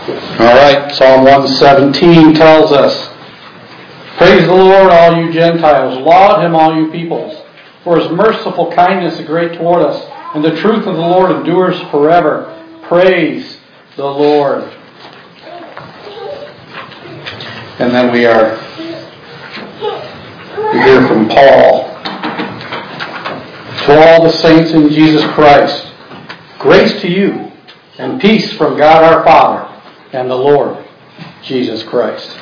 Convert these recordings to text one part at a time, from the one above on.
All right, Psalm 117 tells us, "Praise the Lord, all you Gentiles. Laud Him, all you peoples. For His merciful kindness is great toward us, and the truth of the Lord endures forever. Praise the Lord." And then we hear from Paul. "To all the saints in Jesus Christ, grace to you, and peace from God our Father and the Lord Jesus Christ."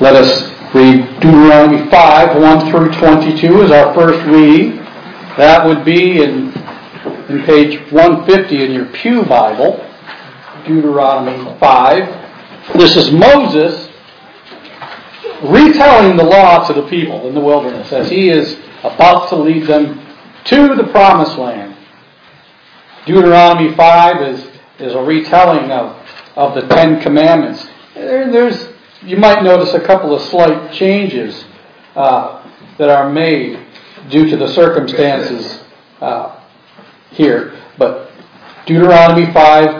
Let us read Deuteronomy 5, 1 through 22 as our first reading. That would be in page 150 in your pew Bible, Deuteronomy 5. This is Moses retelling the law to the people in the wilderness as he is about to lead them to the promised land. Deuteronomy 5 is a retelling of the Ten Commandments. There's you might notice a couple of slight changes that are made due to the circumstances here. But Deuteronomy 5,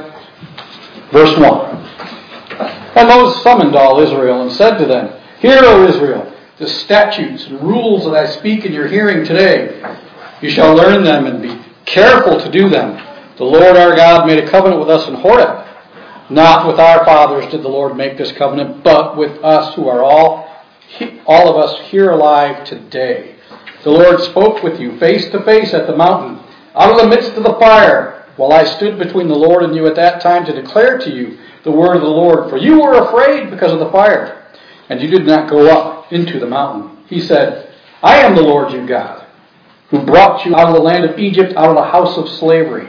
verse 1. "And Moses summoned all Israel and said to them, 'Hear, O Israel, the statutes and rules that I speak in your hearing today. You shall learn them and be careful to do them. The Lord our God made a covenant with us in Horeb. Not with our fathers did the Lord make this covenant, but with us who are all of us here alive today. The Lord spoke with you face to face at the mountain, out of the midst of the fire, while I stood between the Lord and you at that time to declare to you the word of the Lord, for you were afraid because of the fire, and you did not go up into the mountain. He said, I am the Lord your God, who brought you out of the land of Egypt, out of the house of slavery.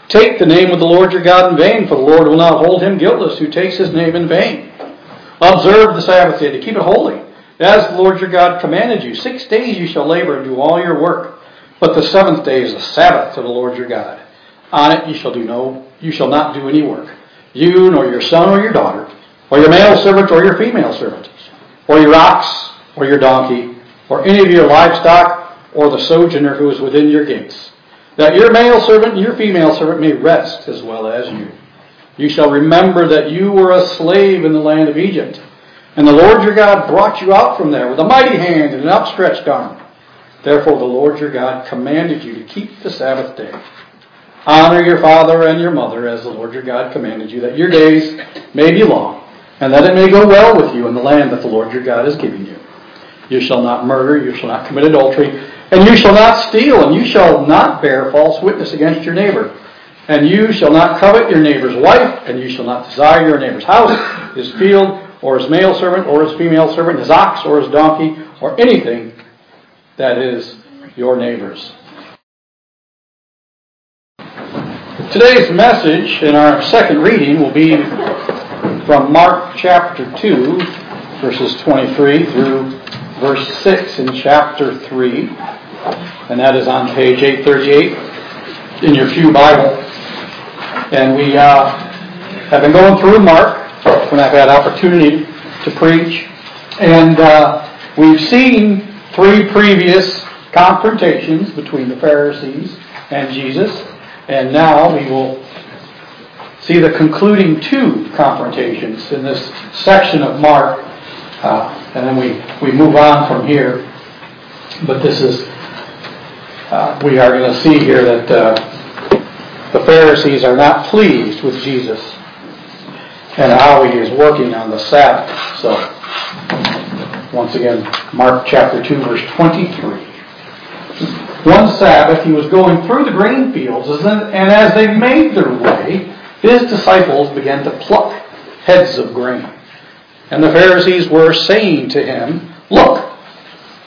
take the name of the Lord your God in vain, for the Lord will not hold him guiltless who takes his name in vain. Observe the Sabbath day to keep it holy, as the Lord your God commanded you. 6 days you shall labor and do all your work, but the seventh day is the Sabbath to the Lord your God. On it you shall not do any work, you nor your son or your daughter, or your male servant or your female servant, or your ox or your donkey, or any of your livestock, or the sojourner who is within your gates, that your male servant and your female servant may rest as well as you. You shall remember that you were a slave in the land of Egypt, and the Lord your God brought you out from there with a mighty hand and an outstretched arm. Therefore the Lord your God commanded you to keep the Sabbath day. Honor your father and your mother as the Lord your God commanded you, that your days may be long, and that it may go well with you in the land that the Lord your God is giving you. You shall not murder, you shall not commit adultery, and you shall not steal, and you shall not bear false witness against your neighbor. And you shall not covet your neighbor's wife, and you shall not desire your neighbor's house, his field, or his male servant, or his female servant, his ox, or his donkey, or anything that is your neighbor's." Today's message in our second reading will be from Mark chapter 2, verses 23 through verse 6 in chapter 3. And that is on page 838 in your pew Bible. And we have been going through Mark when I've had opportunity to preach. And we've seen three previous confrontations between the Pharisees and Jesus. And now we will see the concluding two confrontations in this section of Mark. And then we move on from here. But this is... we are going to see here that the Pharisees are not pleased with Jesus and how he is working on the Sabbath. So, once again, Mark chapter 2, verse 23. "One Sabbath he was going through the grain fields, and as they made their way, his disciples began to pluck heads of grain. And the Pharisees were saying to him, 'Look,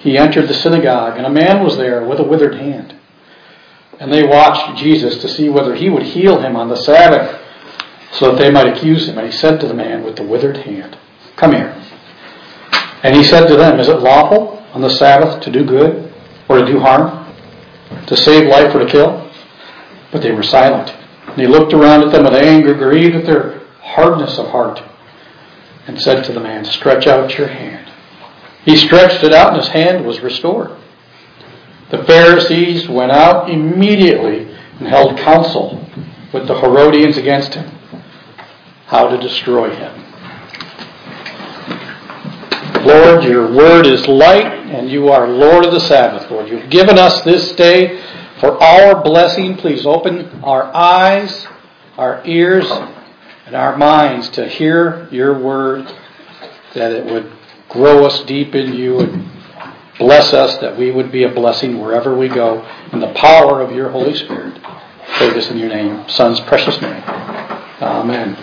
he entered the synagogue, and a man was there with a withered hand. And they watched Jesus to see whether he would heal him on the Sabbath, so that they might accuse him. And he said to the man with the withered hand, come here. And he said to them, is it lawful on the Sabbath to do good or to do harm, to save life or to kill? But they were silent. And he looked around at them with anger, grieved at their hardness of heart, and said to the man, stretch out your hand. He stretched it out, and his hand was restored. The Pharisees went out immediately and held counsel with the Herodians against him, how to destroy him. Lord, your word is light, and you are Lord of the Sabbath, Lord. You've given us this day for our blessing. Please open our eyes, our ears, and our minds to hear your word, that it would grow us deep in you and bless us, that we would be a blessing wherever we go, in the power of your Holy Spirit. I pray this in your name, Son's precious name. Amen.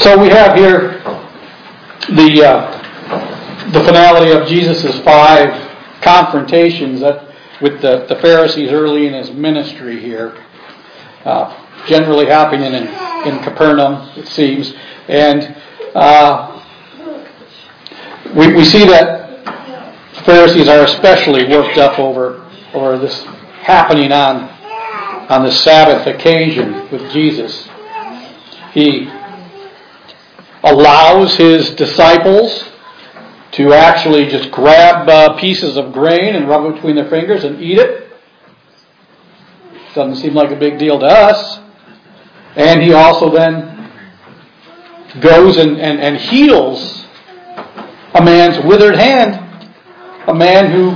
So we have here the finality of Jesus' 5 confrontations with the Pharisees early in his ministry here. Generally happening in Capernaum, it seems. And we see that the Pharisees are especially worked up over this happening on the Sabbath occasion with Jesus. He allows his disciples to actually just grab pieces of grain and rub it between their fingers and eat it. Doesn't seem like a big deal to us. And he also then goes and heals a man's withered hand, a man who,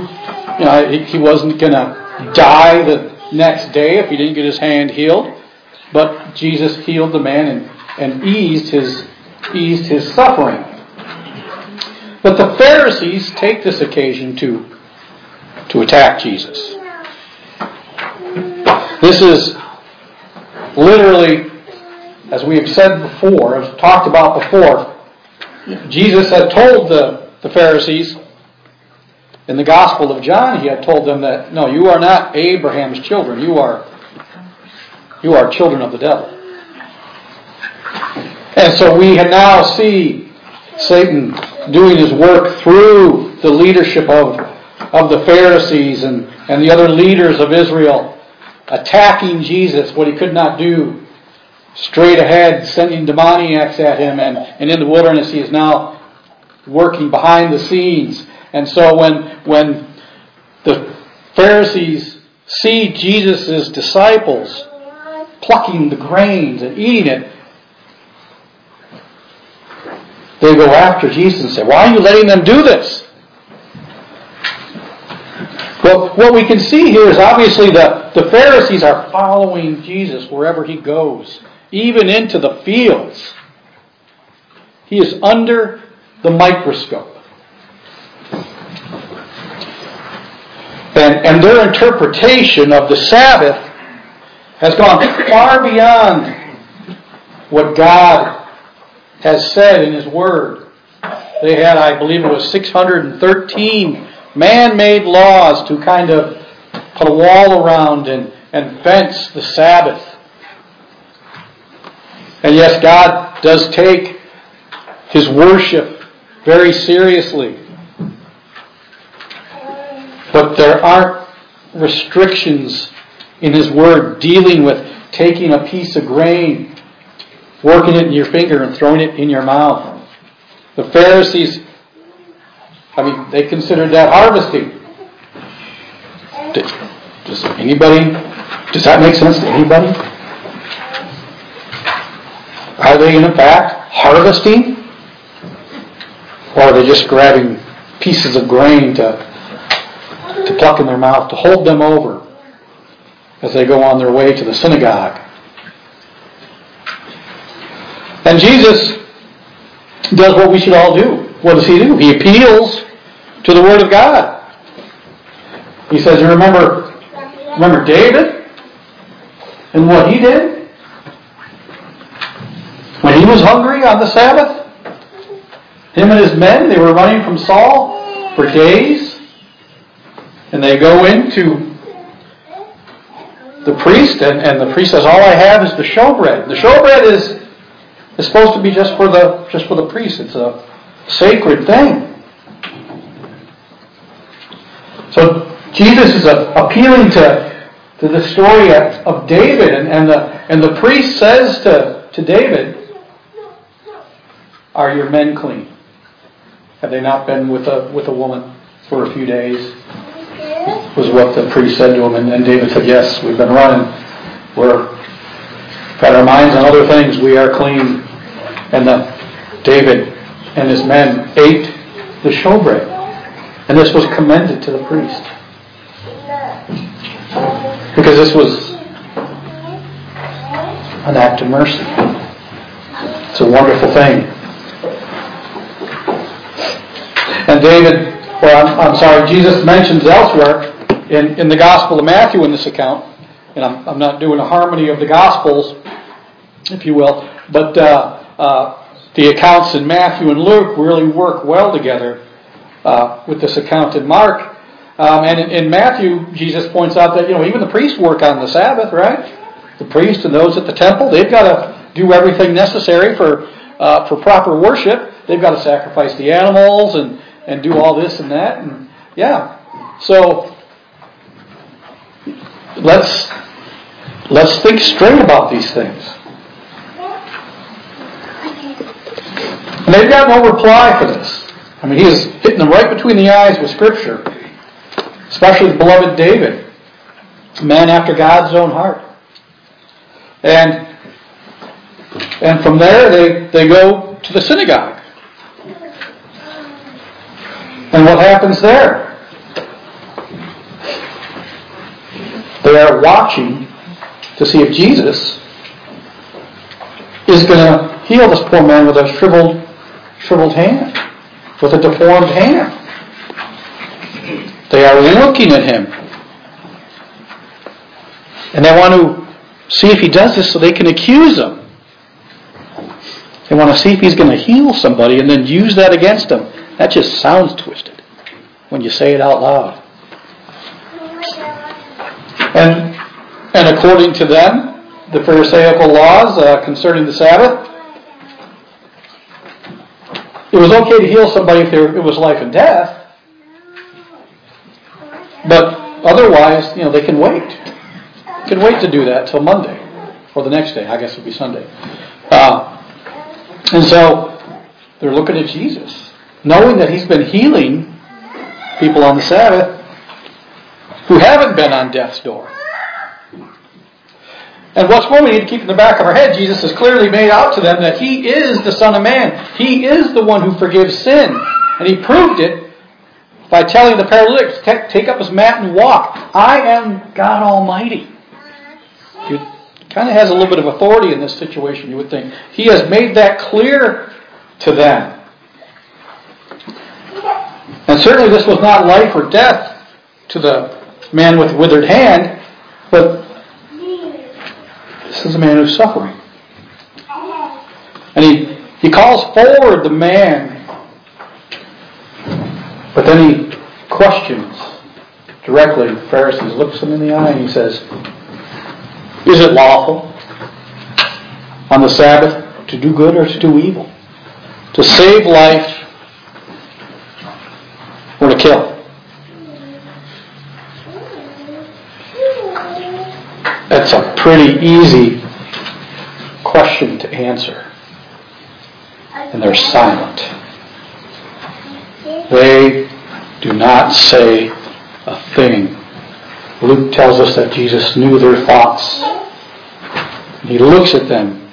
he wasn't going to die the next day if he didn't get his hand healed, but Jesus healed the man and eased his suffering. But the Pharisees take this occasion to attack Jesus. This is literally, as we have said before, as talked about before, Jesus had told the Pharisees in the Gospel of John, he had told them that, no, you are not Abraham's children. You are children of the devil. And so we now see Satan doing his work through the leadership of the Pharisees and the other leaders of Israel, attacking Jesus, what he could not do, straight ahead, sending demoniacs at him, and in the wilderness he is now working behind the scenes. And so when the Pharisees see Jesus' disciples plucking the grains and eating it, they go after Jesus and say, why are you letting them do this? Well, what we can see here is obviously the Pharisees are following Jesus wherever he goes, even into the fields. He is under the microscope. And their interpretation of the Sabbath has gone far beyond what God has said in his Word. They had, I believe it was 613 man-made laws to kind of put a wall around and fence the Sabbath. And yes, God does take his worship very seriously. But there aren't restrictions in his word dealing with taking a piece of grain, working it in your finger and throwing it in your mouth. The Pharisees, they considered that harvesting. Does that make sense to anybody? Are they in fact harvesting? Or are they just grabbing pieces of grain to pluck in their mouth, to hold them over? as they go on their way to the synagogue. And Jesus does what we should all do. What does he do? He appeals to the Word of God. He says, you remember David and what he did? When he was hungry on the Sabbath, him and his men, they were running from Saul for days. And they go into the priest, and the priest says, all I have is the showbread. The showbread is supposed to be just for the priest. It's a sacred thing. So Jesus is appealing to the story of David, and the priest says to David, are your men clean? Have they not been with a woman for a few days? Was what the priest said to him, and David said, yes, we've been running. We've had our minds on other things. We are clean. And David and his men ate the showbread. And this was commended to the priest. Because this was an act of mercy. It's a wonderful thing. And Jesus mentions elsewhere in the Gospel of Matthew in this account, and I'm not doing a harmony of the Gospels, if you will, but the accounts in Matthew and Luke really work well together with this account in Mark. And in Matthew, Jesus points out that even the priests work on the Sabbath, right? The priests and those at the temple, they've got to do everything necessary for proper worship. They've got to sacrifice the animals and do all this and that, and yeah. So let's think straight about these things. And they've got no reply for this. I mean, he is hitting them right between the eyes with Scripture, especially the beloved David, a man after God's own heart. And from there they go to the synagogue. And what happens there? They are watching to see if Jesus is going to heal this poor man with a shriveled hand, with a deformed hand. They are looking at him. And they want to see if he does this so they can accuse him. They want to see if he's going to heal somebody and then use that against him. That just sounds twisted when you say it out loud. And according to them, the Pharisaical laws concerning the Sabbath, it was okay to heal somebody if it was life and death. But otherwise, they can wait. They can wait to do that till Monday or the next day. I guess it would be Sunday. And so they're looking at Jesus, knowing that he's been healing people on the Sabbath who haven't been on death's door. And what's more, we need to keep in the back of our head, Jesus has clearly made out to them that he is the Son of Man. He is the one who forgives sin. And he proved it by telling the paralytic, take up his mat and walk. I am God Almighty. He kind of has a little bit of authority in this situation, you would think. He has made that clear to them. And certainly this was not life or death to the man with withered hand, but this is a man who's suffering. And he calls forward the man, but then he questions directly the Pharisees, looks him in the eye, and he says, is it lawful on the Sabbath to do good or to do evil? To save life or to kill? That's a pretty easy question to answer. And they're silent. They do not say a thing. Luke tells us that Jesus knew their thoughts. And he looks at them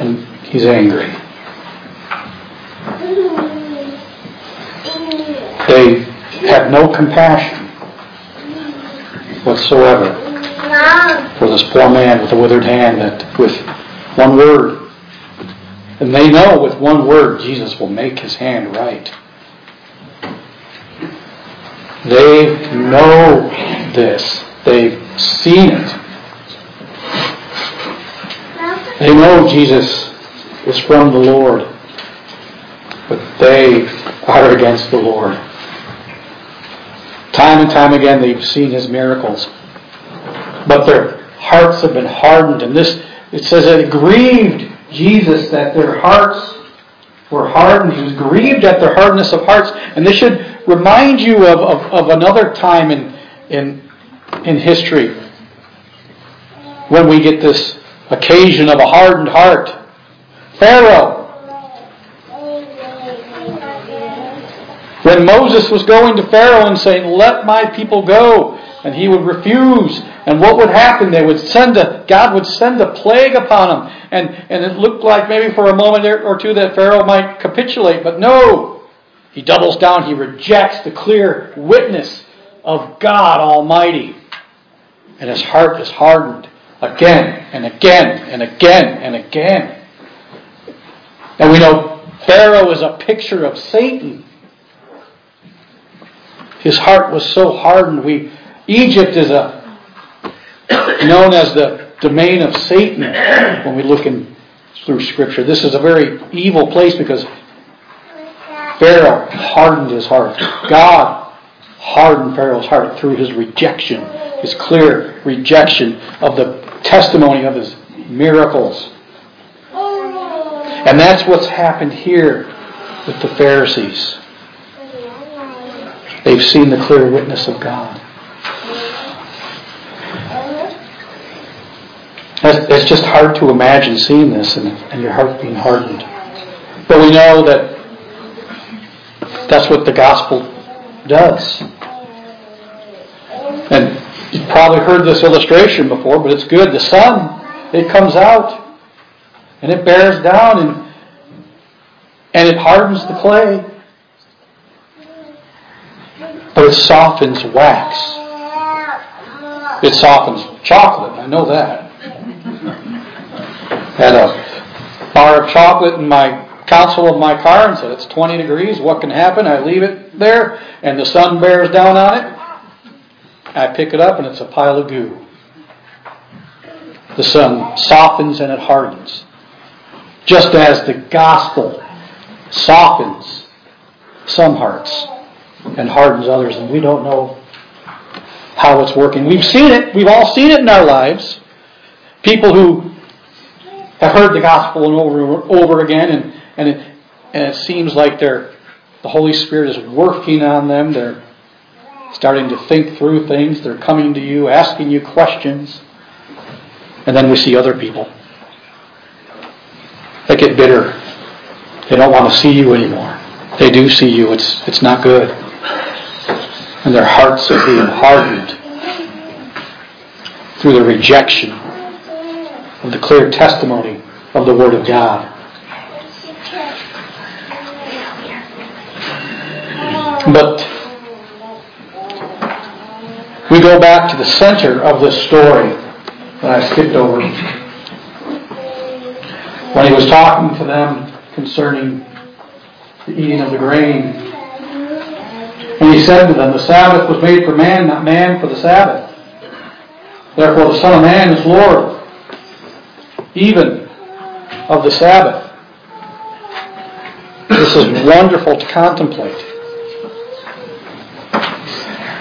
and he's angry. They have no compassion. whatsoever for this poor man with a withered hand, that with one word, and they know with one word Jesus will make his hand right. They know this. They've seen it. They know Jesus is from the Lord, but they are against the Lord. Time and time again they've seen his miracles, but their hearts have been hardened. And this, it says that it grieved Jesus that their hearts were hardened. He was grieved at their hardness of hearts. And this should remind you of another time in history when we get this occasion of a hardened heart. Pharaoh. When Moses was going to Pharaoh and saying, "Let my people go," and he would refuse, and what would happen? They would God would send a plague upon him, and it looked like maybe for a moment or two that Pharaoh might capitulate, but no. He doubles down. He rejects the clear witness of God Almighty. And his heart is hardened again and again and again and again. And we know Pharaoh is a picture of Satan. His heart was so hardened. Egypt is known as the domain of Satan when we look through Scripture. This is a very evil place because Pharaoh hardened his heart. God hardened Pharaoh's heart through his rejection, his clear rejection of the testimony of his miracles. And that's what's happened here with the Pharisees. They've seen the clear witness of God. It's just hard to imagine seeing this and your heart being hardened. But we know that that's what the gospel does. And you've probably heard this illustration before, but it's good. The sun, it comes out and it bears down and it hardens the clay. But it softens wax. It softens chocolate. I know that. Had a bar of chocolate in my console of my car and said, "It's 20 degrees, what can happen?" I leave it there and the sun bears down on it. I pick it up and it's a pile of goo. The sun softens and it hardens. Just as the gospel softens some hearts and hardens others, and we don't know how it's working. We've seen it. We've all seen it in our lives. People who have heard the gospel over again and it seems like the Holy Spirit is working on them. They're starting to think through things. They're coming to you, asking you questions. And then we see other people that get bitter. They don't want to see you anymore. They do see you. It's not good. And their hearts are being hardened through the rejection of the clear testimony of the Word of God. But we go back to the center of this story that I skipped over, when he was talking to them concerning the eating of the grain. And he said to them, "The Sabbath was made for man, not man for the Sabbath. Therefore the Son of Man is Lord, even of the Sabbath." This is wonderful to contemplate.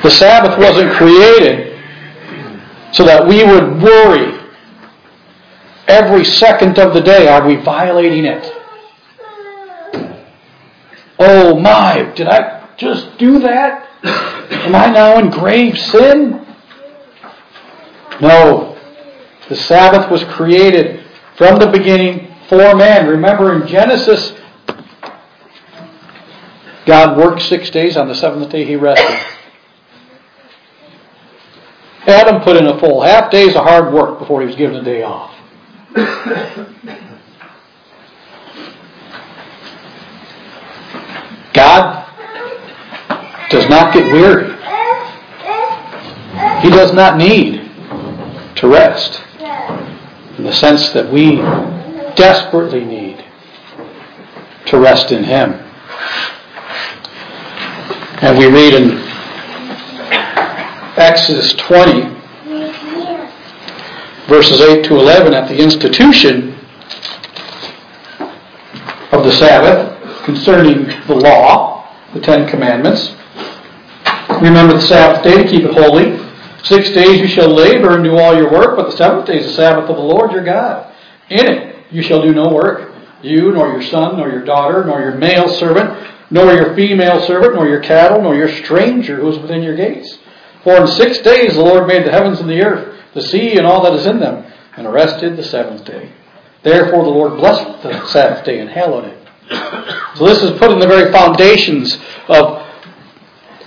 The Sabbath wasn't created so that we would worry every second of the day, are we violating it? Oh my, did I just do that? Am I now in grave sin? No. The Sabbath was created from the beginning for man. Remember in Genesis, God worked 6 days, on the seventh day he rested. Adam put in a full half days of hard work before he was given a day off. God does not get weary. He does not need to rest in the sense that we desperately need to rest in Him. And we read in Exodus 20, verses 8 to 11, at the institution of the Sabbath, concerning the law, the Ten Commandments. Remember the Sabbath day to keep it holy. 6 days you shall labor and do all your work, but the seventh day is the Sabbath of the Lord your God. In it you shall do no work, you, nor your son, nor your daughter, nor your male servant, nor your female servant, nor your cattle, nor your stranger who is within your gates. For in 6 days the Lord made the heavens and the earth, the sea and all that is in them, and rested the seventh day. Therefore the Lord blessed the Sabbath day and hallowed it. So this is put in the very foundations of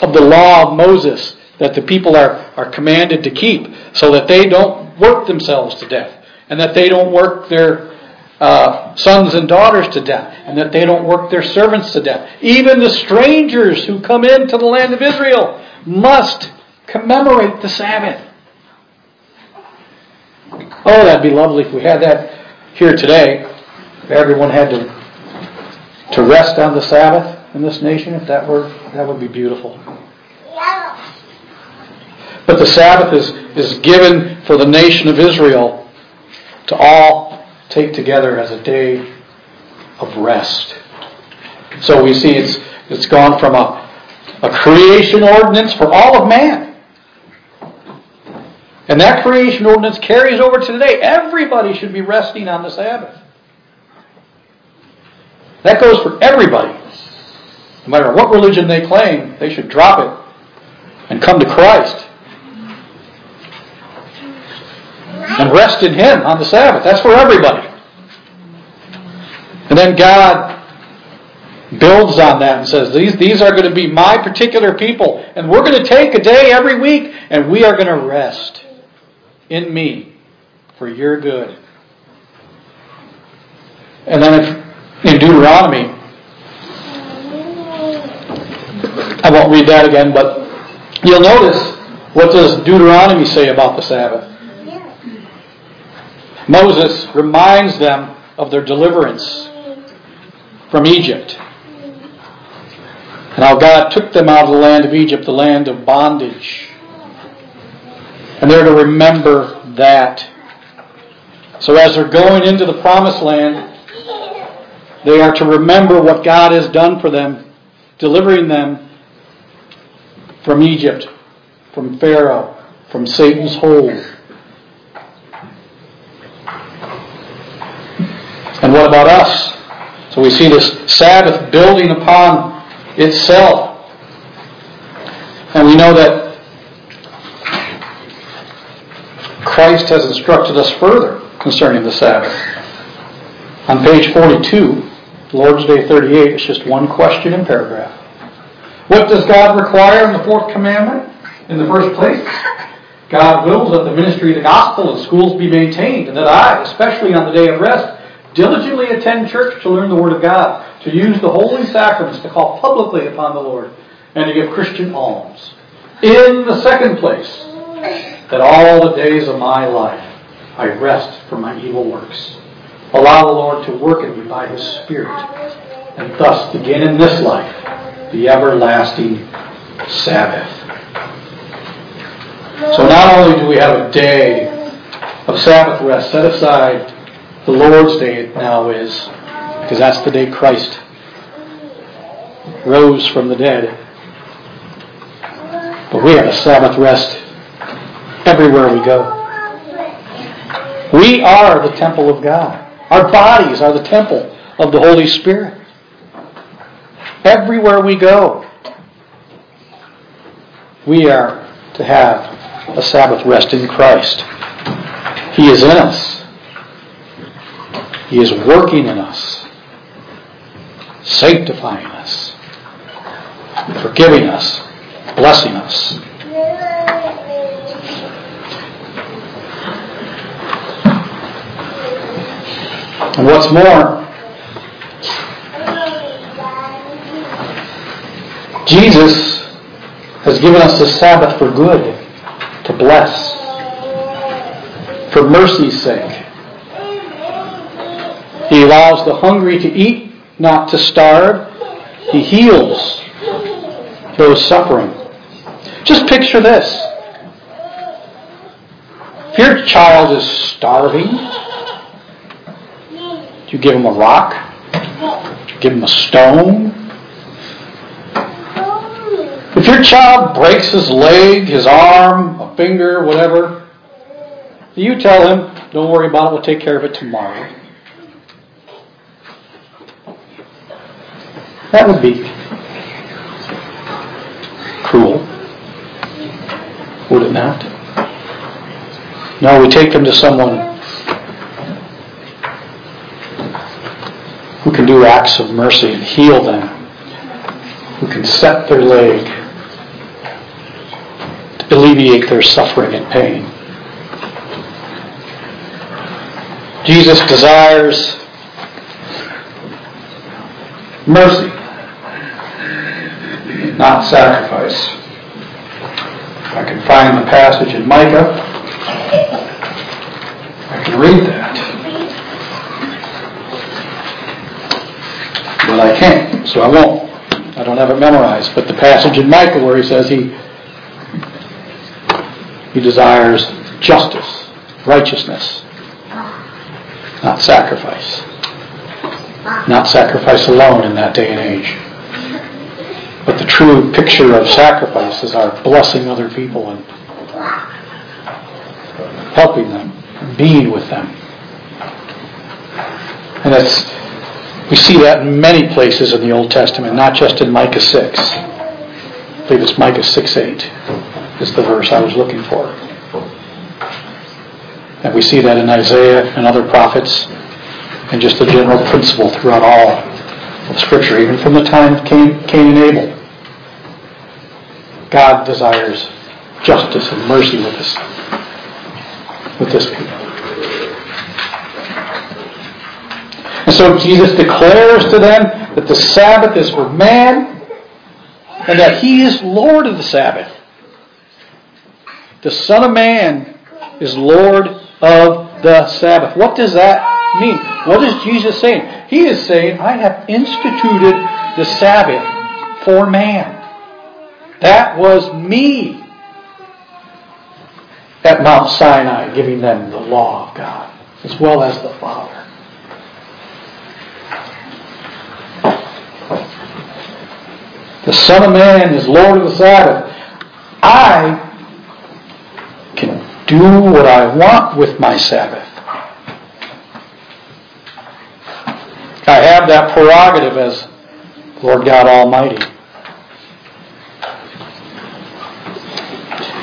the law of Moses that the people are commanded to keep, so that they don't work themselves to death, and that they don't work their sons and daughters to death, and that they don't work their servants to death. Even the strangers who come into the land of Israel must commemorate the Sabbath. Oh, that'd be lovely if we had that here today. If everyone had to rest on the Sabbath in this nation, that would be beautiful. But the Sabbath is given for the nation of Israel to all take together as a day of rest. So we see it's gone from a creation ordinance for all of man. And that creation ordinance carries over to today. Everybody should be resting on the Sabbath. That goes for everybody. No matter what religion they claim, they should drop it and come to Christ and rest in Him on the Sabbath. That's for everybody. And then God builds on that and says, these are going to be my particular people, and we're going to take a day every week, and we are going to rest in Me for your good. And then in Deuteronomy, I won't read that again, but you'll notice, what does Deuteronomy say about the Sabbath? Moses reminds them of their deliverance from Egypt, and how God took them out of the land of Egypt, the land of bondage. And they're to remember that. So as they're going into the promised land, they are to remember what God has done for them, delivering them from Egypt, from Pharaoh, from Satan's hold. And what about us? So we see this Sabbath building upon itself. And we know that Christ has instructed us further concerning the Sabbath. On page 42, Lord's Day 38, it's just one question and paragraph. What does God require in the fourth commandment? In the first place, God wills that the ministry of the gospel and schools be maintained, and that I, especially on the day of rest, diligently attend church to learn the Word of God, to use the holy sacraments, to call publicly upon the Lord, and to give Christian alms. In the second place, that all the days of my life I rest from my evil works. Allow the Lord to work in me by His Spirit, and thus begin in this life the everlasting Sabbath. So not only do we have a day of Sabbath rest set aside, the Lord's Day it now is, because that's the day Christ rose from the dead. But we have a Sabbath rest everywhere we go. We are the temple of God. Our bodies are the temple of the Holy Spirit. Everywhere we go, we are to have a Sabbath rest in Christ. He is in us. He is working in us, sanctifying us, forgiving us, blessing us. And what's more, Jesus has given us the Sabbath for good, to bless, for mercy's sake. He allows the hungry to eat, not to starve. He heals those suffering. Just picture this. If your child is starving, do you give him a rock? Do you give him a stone? If your child breaks his leg, his arm, a finger, whatever, do you tell him, don't worry about it, we'll take care of it tomorrow? That would be cruel, would it not? No, we take them to someone who can do acts of mercy and heal them, who can set their leg to alleviate their suffering and pain. Jesus desires mercy, not sacrifice. If I can find the passage in Micah, I can read that. But I can't, so I won't. I don't have it memorized. But the passage in Micah where he says he desires justice, righteousness, not sacrifice. Not sacrifice alone in that day and age. But the true picture of sacrifice is our blessing other people and helping them, being with them. And we see that in many places in the Old Testament, not just in Micah 6. I believe it's Micah 6:8 is the verse I was looking for. And we see that in Isaiah and other prophets. And just the general principle throughout all of Scripture, even from the time of Cain and Abel. God desires justice and mercy with this people. And so Jesus declares to them that the Sabbath is for man and that He is Lord of the Sabbath. The Son of Man is Lord of the Sabbath. What does that mean? What is Jesus saying? He is saying, I have instituted the Sabbath for man. That was me at Mount Sinai giving them the law of God as well as the Father. The Son of Man is Lord of the Sabbath. I can do what I want with my Sabbath. I have that prerogative as Lord God Almighty.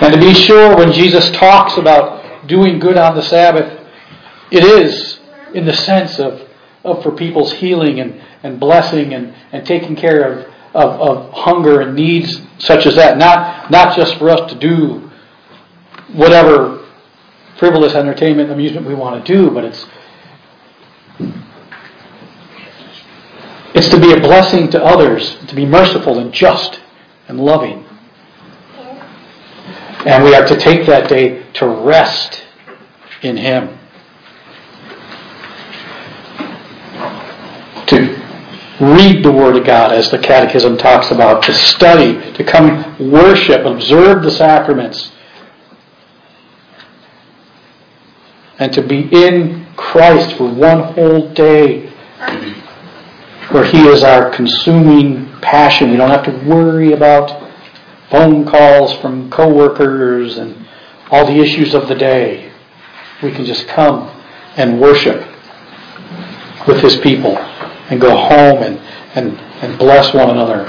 And to be sure, when Jesus talks about doing good on the Sabbath, it is in the sense of for people's healing and blessing and taking care of hunger and needs such as that. Not just for us to do whatever frivolous entertainment and amusement we want to do, but it's to be a blessing to others, to be merciful and just and loving. And we are to take that day to rest in Him. To read the Word of God, as the Catechism talks about, to study, to come worship, observe the sacraments, and to be in Christ for one whole day, where He is our consuming passion. We don't have to worry about phone calls from coworkers and all the issues of the day. We can just come and worship with His people and go home and bless one another.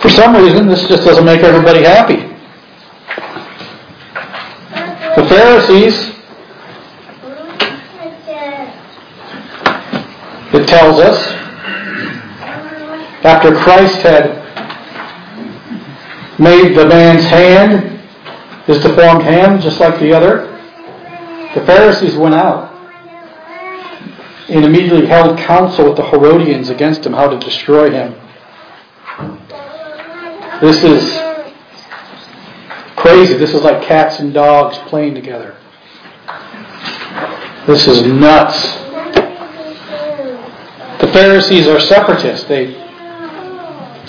For some reason, this just doesn't make everybody happy. The Pharisees, it tells us, after Christ had made the man's hand, his deformed hand, just like the other, the Pharisees went out and immediately held counsel with the Herodians against him, how to destroy him. This is crazy. This is like cats and dogs playing together. This is nuts. The Pharisees are separatists. They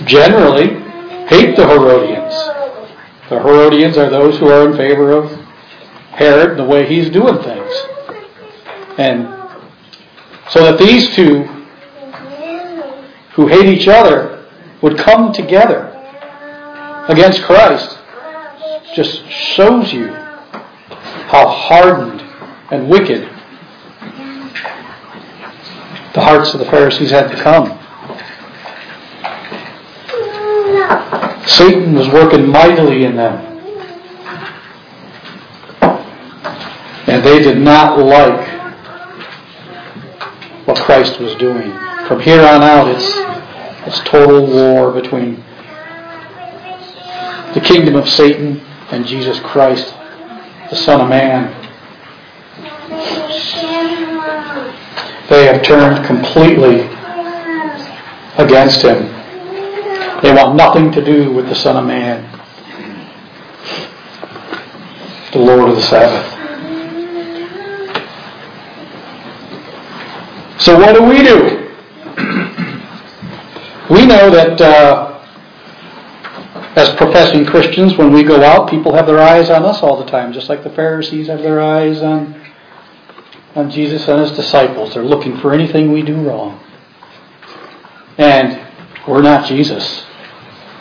generally hate the Herodians. The Herodians are those who are in favor of Herod and the way he's doing things. And so that these two, who hate each other, would come together against Christ, just shows you how hardened and wicked the hearts of the Pharisees had become. Satan was working mightily in them. And they did not like what Christ was doing. From here on out, it's total war between the kingdom of Satan and Jesus Christ, the Son of Man. They have turned completely against Him. They want nothing to do with the Son of Man, the Lord of the Sabbath. So what do? We know that as professing Christians, when we go out, people have their eyes on us all the time, just like the Pharisees have their eyes on Jesus and His disciples. They're looking for anything we do wrong. And we're not Jesus.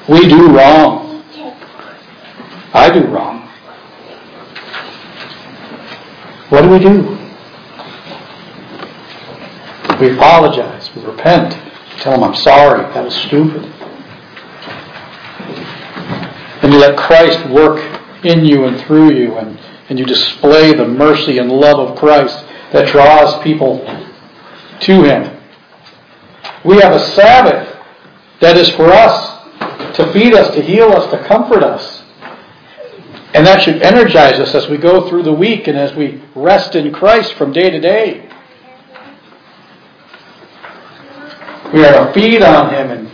We do wrong. I do wrong. What do we do? We apologize. We repent. We tell them, I'm sorry. That was stupid. And you let Christ work in you and through you, and you display the mercy and love of Christ that draws people to Him. We have a Sabbath that is for us, to feed us, to heal us, to comfort us. And that should energize us as we go through the week and as we rest in Christ from day to day. We are to feed on Him and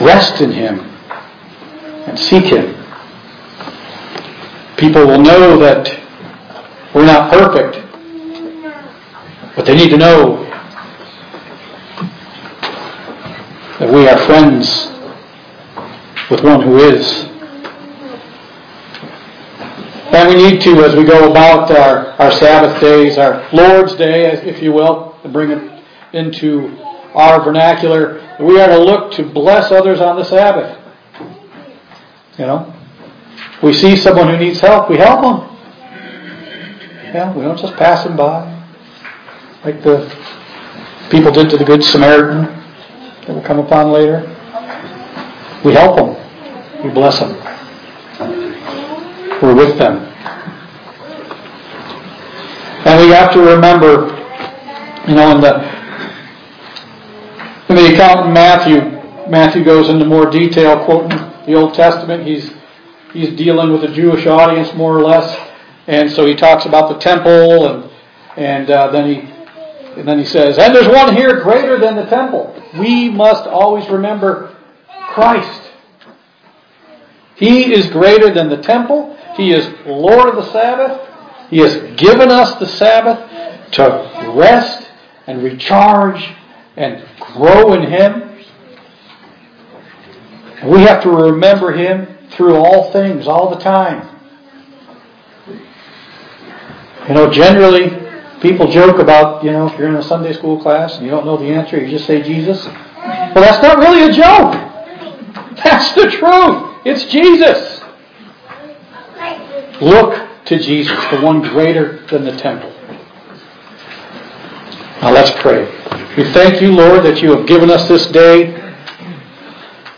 rest in Him and seek Him. People will know that we're not perfect, but they need to know that we are friends with one who is. And we need to, as we go about our Sabbath days, our Lord's Day, if you will, to bring it into our vernacular, we are to look to bless others on the Sabbath. You know? We see someone who needs help, we help them. Yeah, we don't just pass them by, like the people did to the Good Samaritan that we'll come upon later. We help them. We bless them. We're with them. And we have to remember, you know, in the account in Matthew goes into more detail, quoting the Old Testament. He's dealing with a Jewish audience, more or less, and so he talks about the temple, and then he says, and there's one here greater than the temple. We must always remember Christ. He is greater than the temple. He is Lord of the Sabbath. He has given us the Sabbath to rest and recharge and grow in Him. And we have to remember Him through all things, all the time. You know, generally, people joke about, you know, if you're in a Sunday school class and you don't know the answer, you just say Jesus. Well, that's not really a joke. That's the truth. It's Jesus. Look to Jesus, the one greater than the temple. Now let's pray. We thank You, Lord, that You have given us this day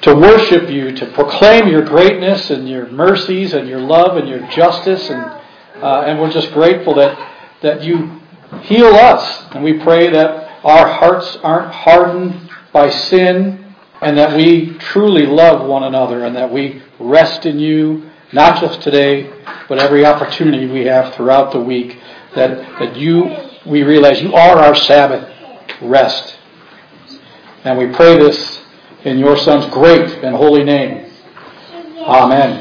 to worship You, to proclaim Your greatness and Your mercies and Your love and Your justice. And we're just grateful that You heal us. And we pray that our hearts aren't hardened by sin, and that we truly love one another, and that we rest in You, not just today, but every opportunity we have throughout the week that we realize you are our Sabbath rest. And we pray this in your Son's great and holy name. Amen.